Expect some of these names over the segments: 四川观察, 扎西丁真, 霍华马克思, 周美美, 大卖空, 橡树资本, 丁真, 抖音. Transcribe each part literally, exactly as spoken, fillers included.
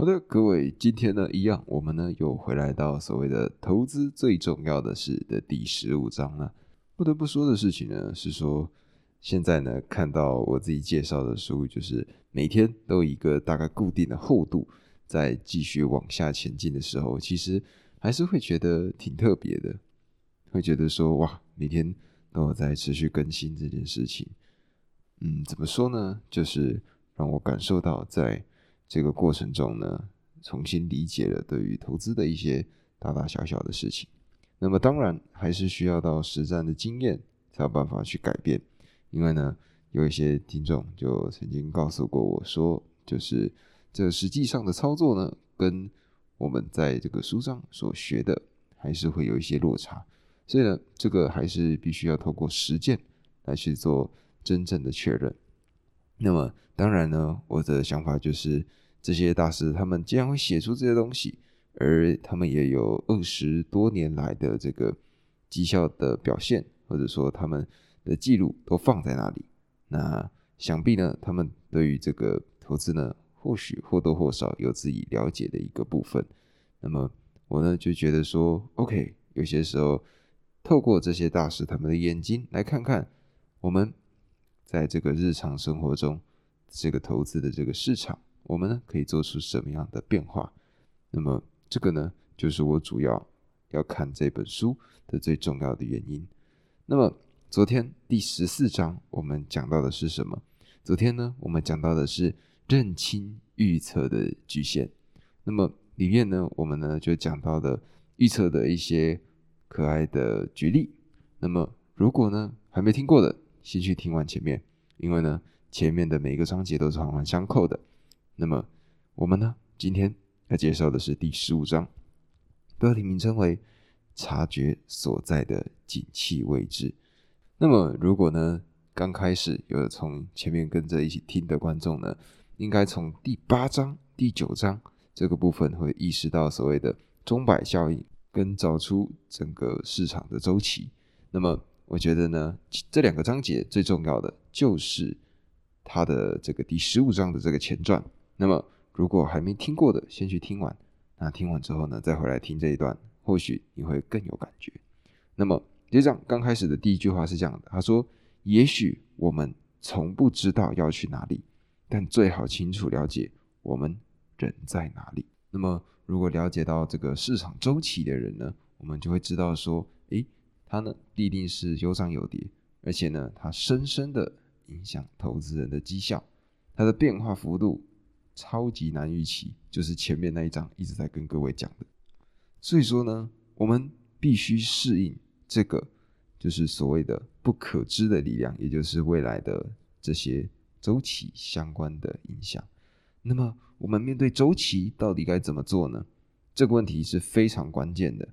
好的，各位，今天呢一样，我们呢又回来到所谓的投资最重要的事的第十五章了。不得不说的事情呢是说，现在呢看到我自己介绍的书，就是每天都有一个大概固定的厚度，在继续往下前进的时候，其实还是会觉得挺特别的，会觉得说哇，每天都有在持续更新这件事情。嗯，怎么说呢？就是让我感受到在这个过程中呢，重新理解了对于投资的一些大大小小的事情。那么当然还是需要到实战的经验才有办法去改变。因为呢，有一些听众就曾经告诉过我说，就是这实际上的操作呢，跟我们在这个书上所学的还是会有一些落差。所以呢，这个还是必须要透过实践来去做真正的确认。那么当然呢，我的想法就是这些大师他们既然会写出这些东西，而他们也有二十多年来的这个绩效的表现，或者说他们的记录都放在那里，那想必呢他们对于这个投资呢或许或多或少有自己了解的一个部分。那么我呢就觉得说 OK， 有些时候透过这些大师他们的眼睛来看看我们在这个日常生活中，这个投资的这个市场，我们呢可以做出什么样的变化？那么这个呢，就是我主要要看这本书的最重要的原因。那么昨天第十四章我们讲到的是什么？昨天呢，我们讲到的是认清预测的局限。那么里面呢，我们呢就讲到了预测的一些可爱的举例。那么如果呢还没听过的，先去听完前面，因为呢前面的每一个章节都是环环相扣的。那么我们呢今天要介绍的是第十五章，标题名称为察觉所在的景气位置。那么如果呢刚开始有从前面跟着一起听的观众呢，应该从第八章第九章这个部分会意识到所谓的钟摆效应跟找出整个市场的周期。那么我觉得呢这两个章节最重要的就是它的这个第十五章的这个前传。那么如果还没听过的，先去听完，那听完之后呢再回来听这一段，或许你会更有感觉。那么这章刚开始的第一句话是这样的，他说也许我们从不知道要去哪里，但最好清楚了解我们人在哪里。那么如果了解到这个市场周期的人呢，我们就会知道说诶它呢必定是有涨有跌，而且呢它深深的影响投资人的绩效，它的变化幅度超级难预期，就是前面那一章一直在跟各位讲的。所以说呢，我们必须适应这个就是所谓的不可知的力量，也就是未来的这些周期相关的影响。那么我们面对周期到底该怎么做呢？这个问题是非常关键的。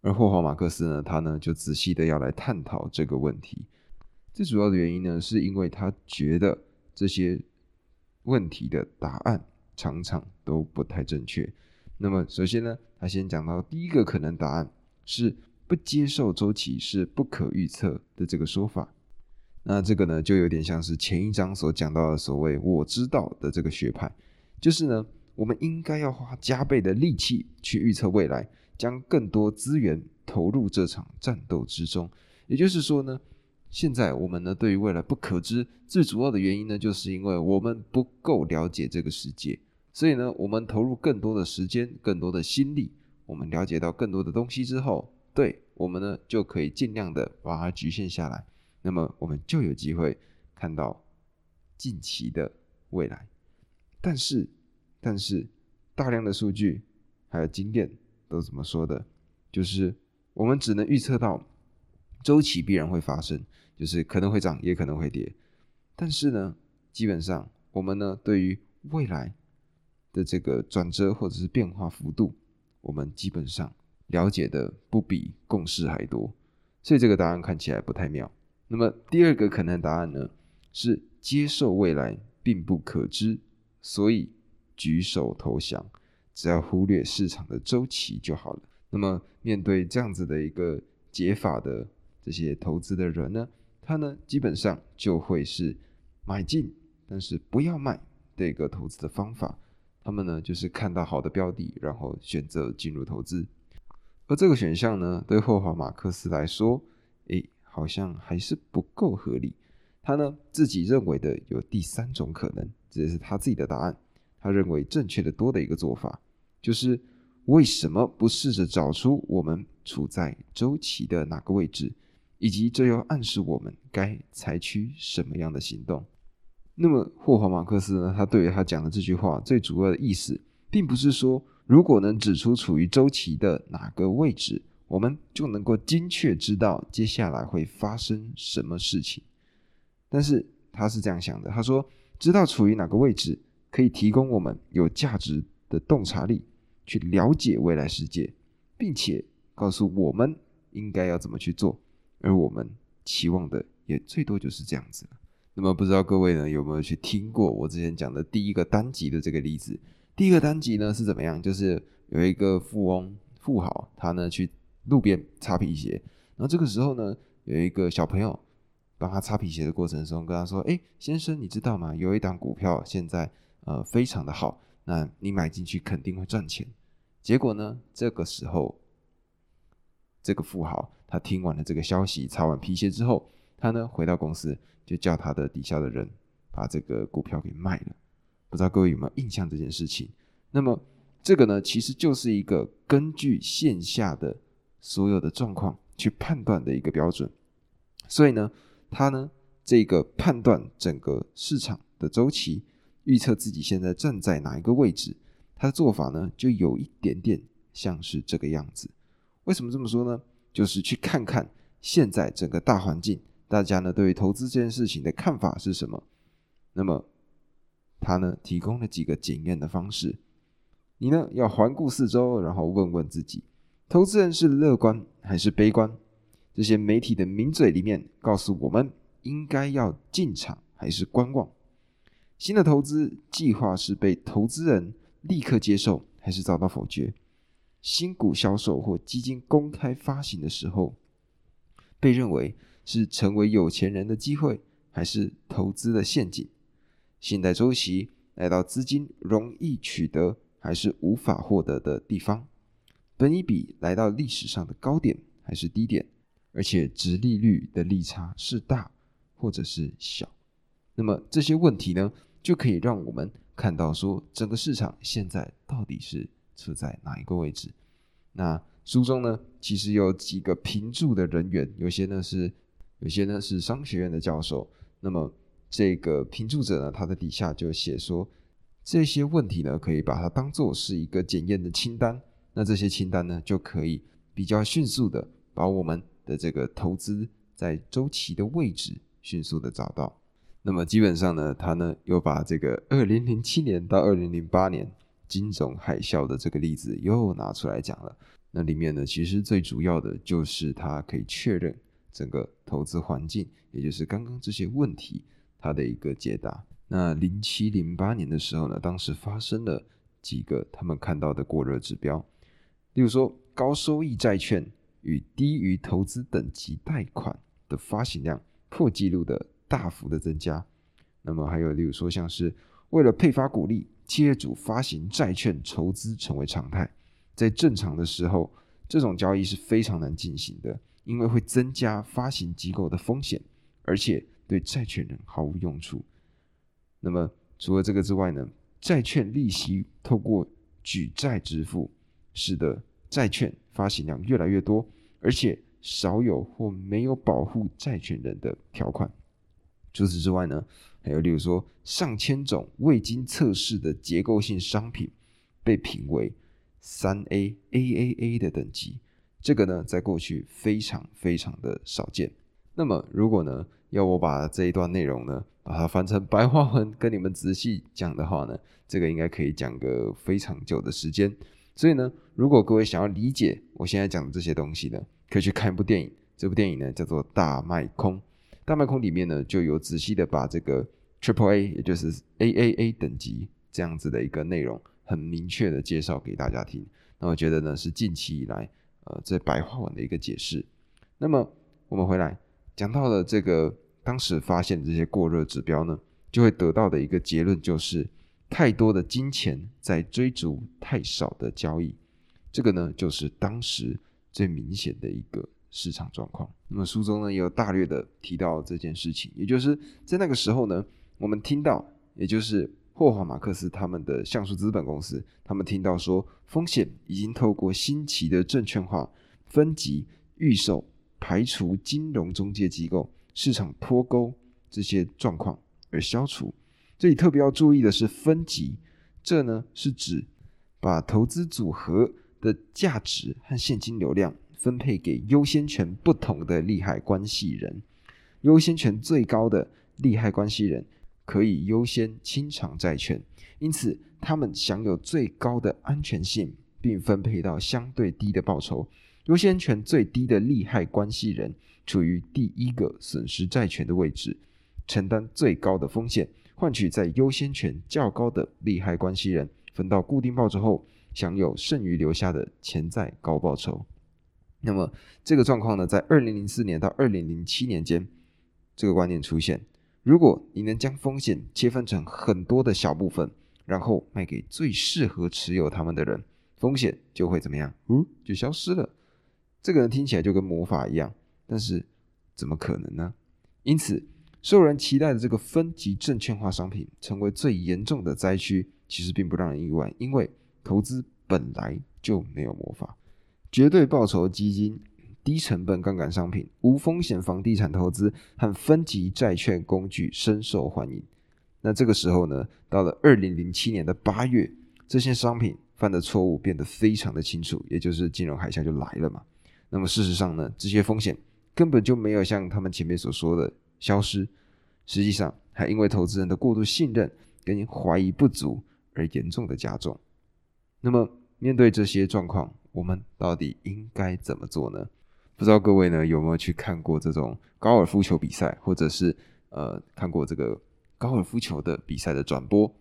而霍华马克思呢，他呢就仔细的要来探讨这个问题。最主要的原因呢，是因为他觉得这些问题的答案常常都不太正确。那么首先呢，他先讲到第一个可能答案是不接受周期是不可预测的这个说法。那这个呢，就有点像是前一章所讲到的所谓我知道的这个学派，就是呢，我们应该要花加倍的力气去预测未来，将更多资源投入这场战斗之中。也就是说呢，现在我们呢对于未来不可知，最主要的原因呢，就是因为我们不够了解这个世界，所以呢，我们投入更多的时间、更多的心力，我们了解到更多的东西之后，对我们呢就可以尽量的把它局限下来，那么我们就有机会看到近期的未来。但是，但是大量的数据还有经验。都怎么说的，就是我们只能预测到周期必然会发生，就是可能会涨也可能会跌，但是呢基本上我们呢对于未来的这个转折或者是变化幅度，我们基本上了解的不比共识还多，所以这个答案看起来不太妙。那么第二个可能答案呢，是接受未来并不可知，所以举手投降，只要忽略市场的周期就好了。那么面对这样子的一个解法的这些投资的人呢，他呢基本上就会是买进但是不要卖的一个投资的方法。他们呢就是看到好的标的，然后选择进入投资。而这个选项呢，对霍华马克斯来说，诶，好像还是不够合理。他呢自己认为的有第三种可能，这也是他自己的答案。他认为正确的多的一个做法，就是为什么不试着找出我们处在周期的哪个位置，以及这又暗示我们该采取什么样的行动。那么霍华马克思呢，他对于他讲的这句话最主要的意思，并不是说如果能指出处于周期的哪个位置，我们就能够精确知道接下来会发生什么事情。但是他是这样想的，他说知道处于哪个位置可以提供我们有价值的洞察力，去了解未来世界，并且告诉我们应该要怎么去做，而我们期望的也最多就是这样子。那么不知道各位呢有没有去听过我之前讲的第一个单集的这个例子。第一个单集呢是怎么样，就是有一个富翁富豪，他呢去路边擦皮鞋，然后这个时候呢有一个小朋友帮他擦皮鞋的过程中跟他说，诶，先生，你知道吗，有一档股票现在呃非常的好，那你买进去肯定会赚钱。结果呢，这个时候这个富豪他听完了这个消息，擦完皮鞋之后，他呢回到公司就叫他的底下的人把这个股票给卖了。不知道各位有没有印象这件事情。那么这个呢其实就是一个根据线下的所有的状况去判断的一个标准。所以呢他呢这个判断整个市场的周期，预测自己现在站在哪一个位置，他的做法呢就有一点点像是这个样子。为什么这么说呢？就是去看看现在整个大环境，大家呢对于投资这件事情的看法是什么。那么他呢提供了几个检验的方式，你呢要环顾四周，然后问问自己，投资人是乐观还是悲观？这些媒体的名嘴里面告诉我们应该要进场还是观望？新的投资计划是被投资人立刻接受还是遭到否决？新股销售或基金公开发行的时候，被认为是成为有钱人的机会还是投资的陷阱？信贷周期来到资金容易取得还是无法获得的地方？本益比来到历史上的高点还是低点？而且殖利率的利差是大或者是小？那么这些问题呢就可以让我们看到说整个市场现在到底是处在哪一个位置。那书中呢其实有几个评注的人员，有些呢是有些呢是商学院的教授。那么这个评注者呢他的底下就写说，这些问题呢可以把它当作是一个检验的清单，那这些清单呢就可以比较迅速的把我们的这个投资在周期的位置迅速的找到。那么基本上呢他呢又把这个二零零七年到二零零八年金融海啸的这个例子又拿出来讲了。那里面呢其实最主要的就是他可以确认整个投资环境，也就是刚刚这些问题他的一个解答。那零七零八年的时候呢，当时发生了几个他们看到的过热指标，例如说高收益债券与低于投资等级贷款的发行量破纪录的大幅的增加。那么还有例如说像是为了配发股利，企业主发行债券筹资成为常态。在正常的时候，这种交易是非常难进行的，因为会增加发行机构的风险，而且对债权人毫无用处。那么除了这个之外呢，债券利息透过举债支付，使得债券发行量越来越多，而且少有或没有保护债权人的条款。除此之外呢，还有例如说上千种未经测试的结构性商品被评为 三 A、A A A 的等级，这个呢在过去非常非常的少见。那么如果呢要我把这一段内容呢把它翻成白话文跟你们仔细讲的话呢，这个应该可以讲个非常久的时间。所以呢如果各位想要理解我现在讲的这些东西呢，可以去看一部电影，这部电影呢叫做大卖空。大卖空里面呢就有仔细的把这个 triple A 也就是 A A A 等级这样子的一个内容很明确的介绍给大家听。那我觉得呢是近期以来呃这白话文的一个解释。那么我们回来讲到了这个当时发现这些过热指标呢，就会得到的一个结论就是太多的金钱在追逐太少的交易，这个呢就是当时最明显的一个市场状况。那么书中呢也有大略的提到这件事情，也就是在那个时候呢，我们听到，也就是霍华马克斯他们的橡树资本公司，他们听到说风险已经透过新奇的证券化、分级、预售、排除金融中介机构、市场脱钩这些状况而消除。这里特别要注意的是分级，这呢是指把投资组合的价值和现金流量分配给优先权不同的利害关系人，优先权最高的利害关系人可以优先清偿债权，因此他们享有最高的安全性，并分配到相对低的报酬。优先权最低的利害关系人处于第一个损失债权的位置，承担最高的风险，换取在优先权较高的利害关系人分到固定报酬后，享有剩余留下的潜在高报酬。那么这个状况呢，在二零零四年到二零零七年间，这个观念出现。如果你能将风险切分成很多的小部分，然后卖给最适合持有他们的人，风险就会怎么样？嗯，就消失了。这个人听起来就跟魔法一样，但是怎么可能呢？因此，受人期待的这个分级证券化商品成为最严重的灾区，其实并不让人意外，因为投资本来就没有魔法。绝对报酬基金、低成本杠杆商品、无风险房地产投资和分级债券工具深受欢迎。那这个时候呢，到了二零零七年的八月，这些商品犯的错误变得非常的清楚，也就是金融海啸就来了嘛。那么事实上呢，这些风险根本就没有像他们前面所说的消失，实际上还因为投资人的过度信任跟怀疑不足而严重的加重。那么面对这些状况，我们到底应该怎么做呢？不知道各位呢有没有去看过这种高尔夫球比赛，或者是呃看过这个高尔夫球的比赛的转播？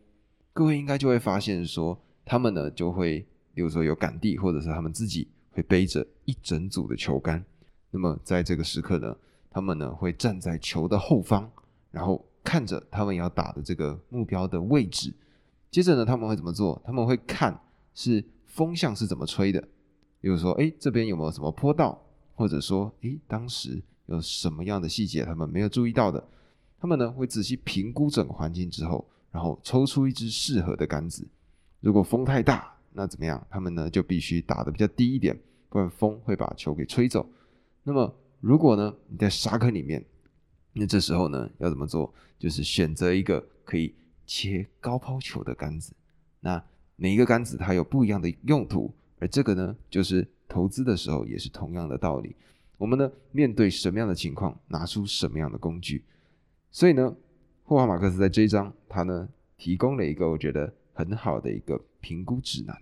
各位应该就会发现说，他们呢就会，比如说有杆弟，或者是他们自己会背着一整组的球杆。那么在这个时刻呢，他们呢会站在球的后方，然后看着他们要打的这个目标的位置。接着呢，他们会怎么做？他们会看是风向是怎么吹的。比如说，诶，这边有没有什么坡道，或者说诶，当时有什么样的细节他们没有注意到的，他们呢会仔细评估整个环境之后，然后抽出一支适合的杆子。如果风太大，那怎么样？他们呢就必须打得比较低一点，不然风会把球给吹走。那么如果呢你在沙坑里面，那这时候呢要怎么做？就是选择一个可以切高抛球的杆子。那每一个杆子它有不一样的用途，而这个呢就是投资的时候也是同样的道理。我们呢面对什么样的情况，拿出什么样的工具。所以呢，霍华马克斯在这一章他呢提供了一个我觉得很好的一个评估指南。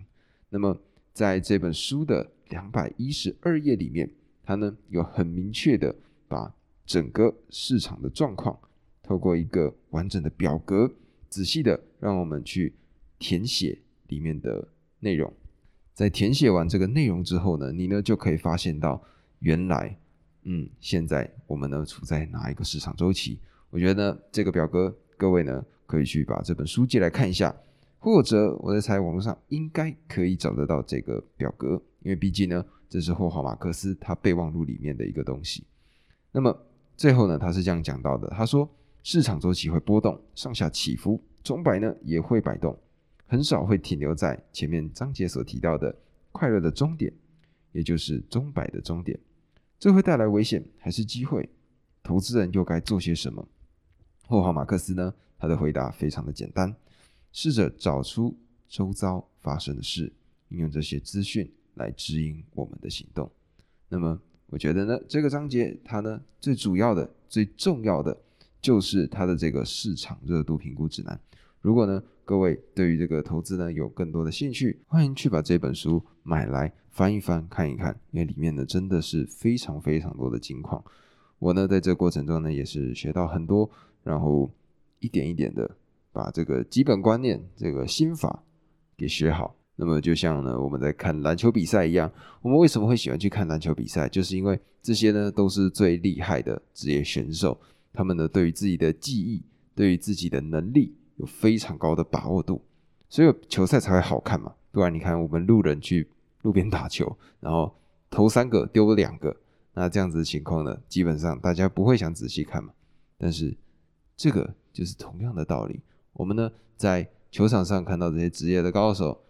那么在这本书的二百一十二页里面，他呢有很明确的把整个市场的状况透过一个完整的表格，仔细的让我们去填写里面的内容。在填写完这个内容之后呢，你呢就可以发现到原来嗯，现在我们呢处在哪一个市场周期。我觉得呢这个表格各位呢可以去把这本书借来看一下，或者我在猜网络上应该可以找得到这个表格，因为毕竟呢这是霍华马克斯他备忘录里面的一个东西。那么最后呢他是这样讲到的，他说市场周期会波动，上下起伏，钟摆呢也会摆动，很少会停留在前面章节所提到的快乐的终点，也就是钟摆的终点。这会带来危险还是机会？投资人又该做些什么？霍华马克斯呢，他的回答非常的简单，试着找出周遭发生的事，运用这些资讯来指引我们的行动。那么我觉得呢，这个章节它呢最主要的、最重要的就是它的这个市场热度评估指南。如果呢各位对于这个投资呢有更多的兴趣，欢迎去把这本书买来翻一翻看一看，因为里面呢真的是非常非常多的金矿。我呢在这个过程中呢也是学到很多，然后一点一点的把这个基本观念、这个心法给学好。那么就像呢我们在看篮球比赛一样，我们为什么会喜欢去看篮球比赛？就是因为这些呢都是最厉害的职业选手，他们呢对于自己的技艺、对于自己的能力有非常高的把握度，所以球赛才会好看嘛。不然你看我们路人去路边打球，然后投三个丢两个，那这样子的情况呢，基本上大家不会想仔细看嘛。但是这个就是同样的道理，我们呢在球场上看到这些职业的高手，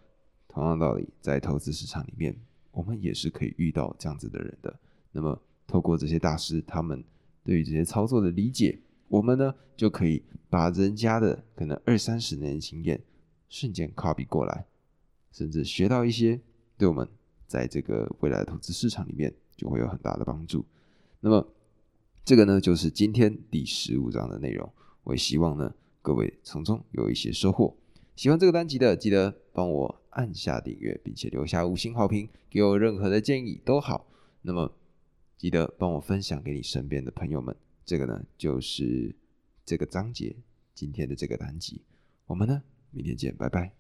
同样道理在投资市场里面，我们也是可以遇到这样子的人的。那么透过这些大师他们对于这些操作的理解，我们呢就可以把人家的可能二三十年的经验瞬间 copy 过来，甚至学到一些对我们在这个未来的投资市场里面就会有很大的帮助。那么这个呢就是今天第十五章的内容，我也希望呢各位从中有一些收获。喜欢这个单集的记得帮我按下订阅，并且留下五星好评，给我任何的建议都好。那么记得帮我分享给你身边的朋友们。这个呢就是这个章节今天的这个单集，我们呢明天见，拜拜。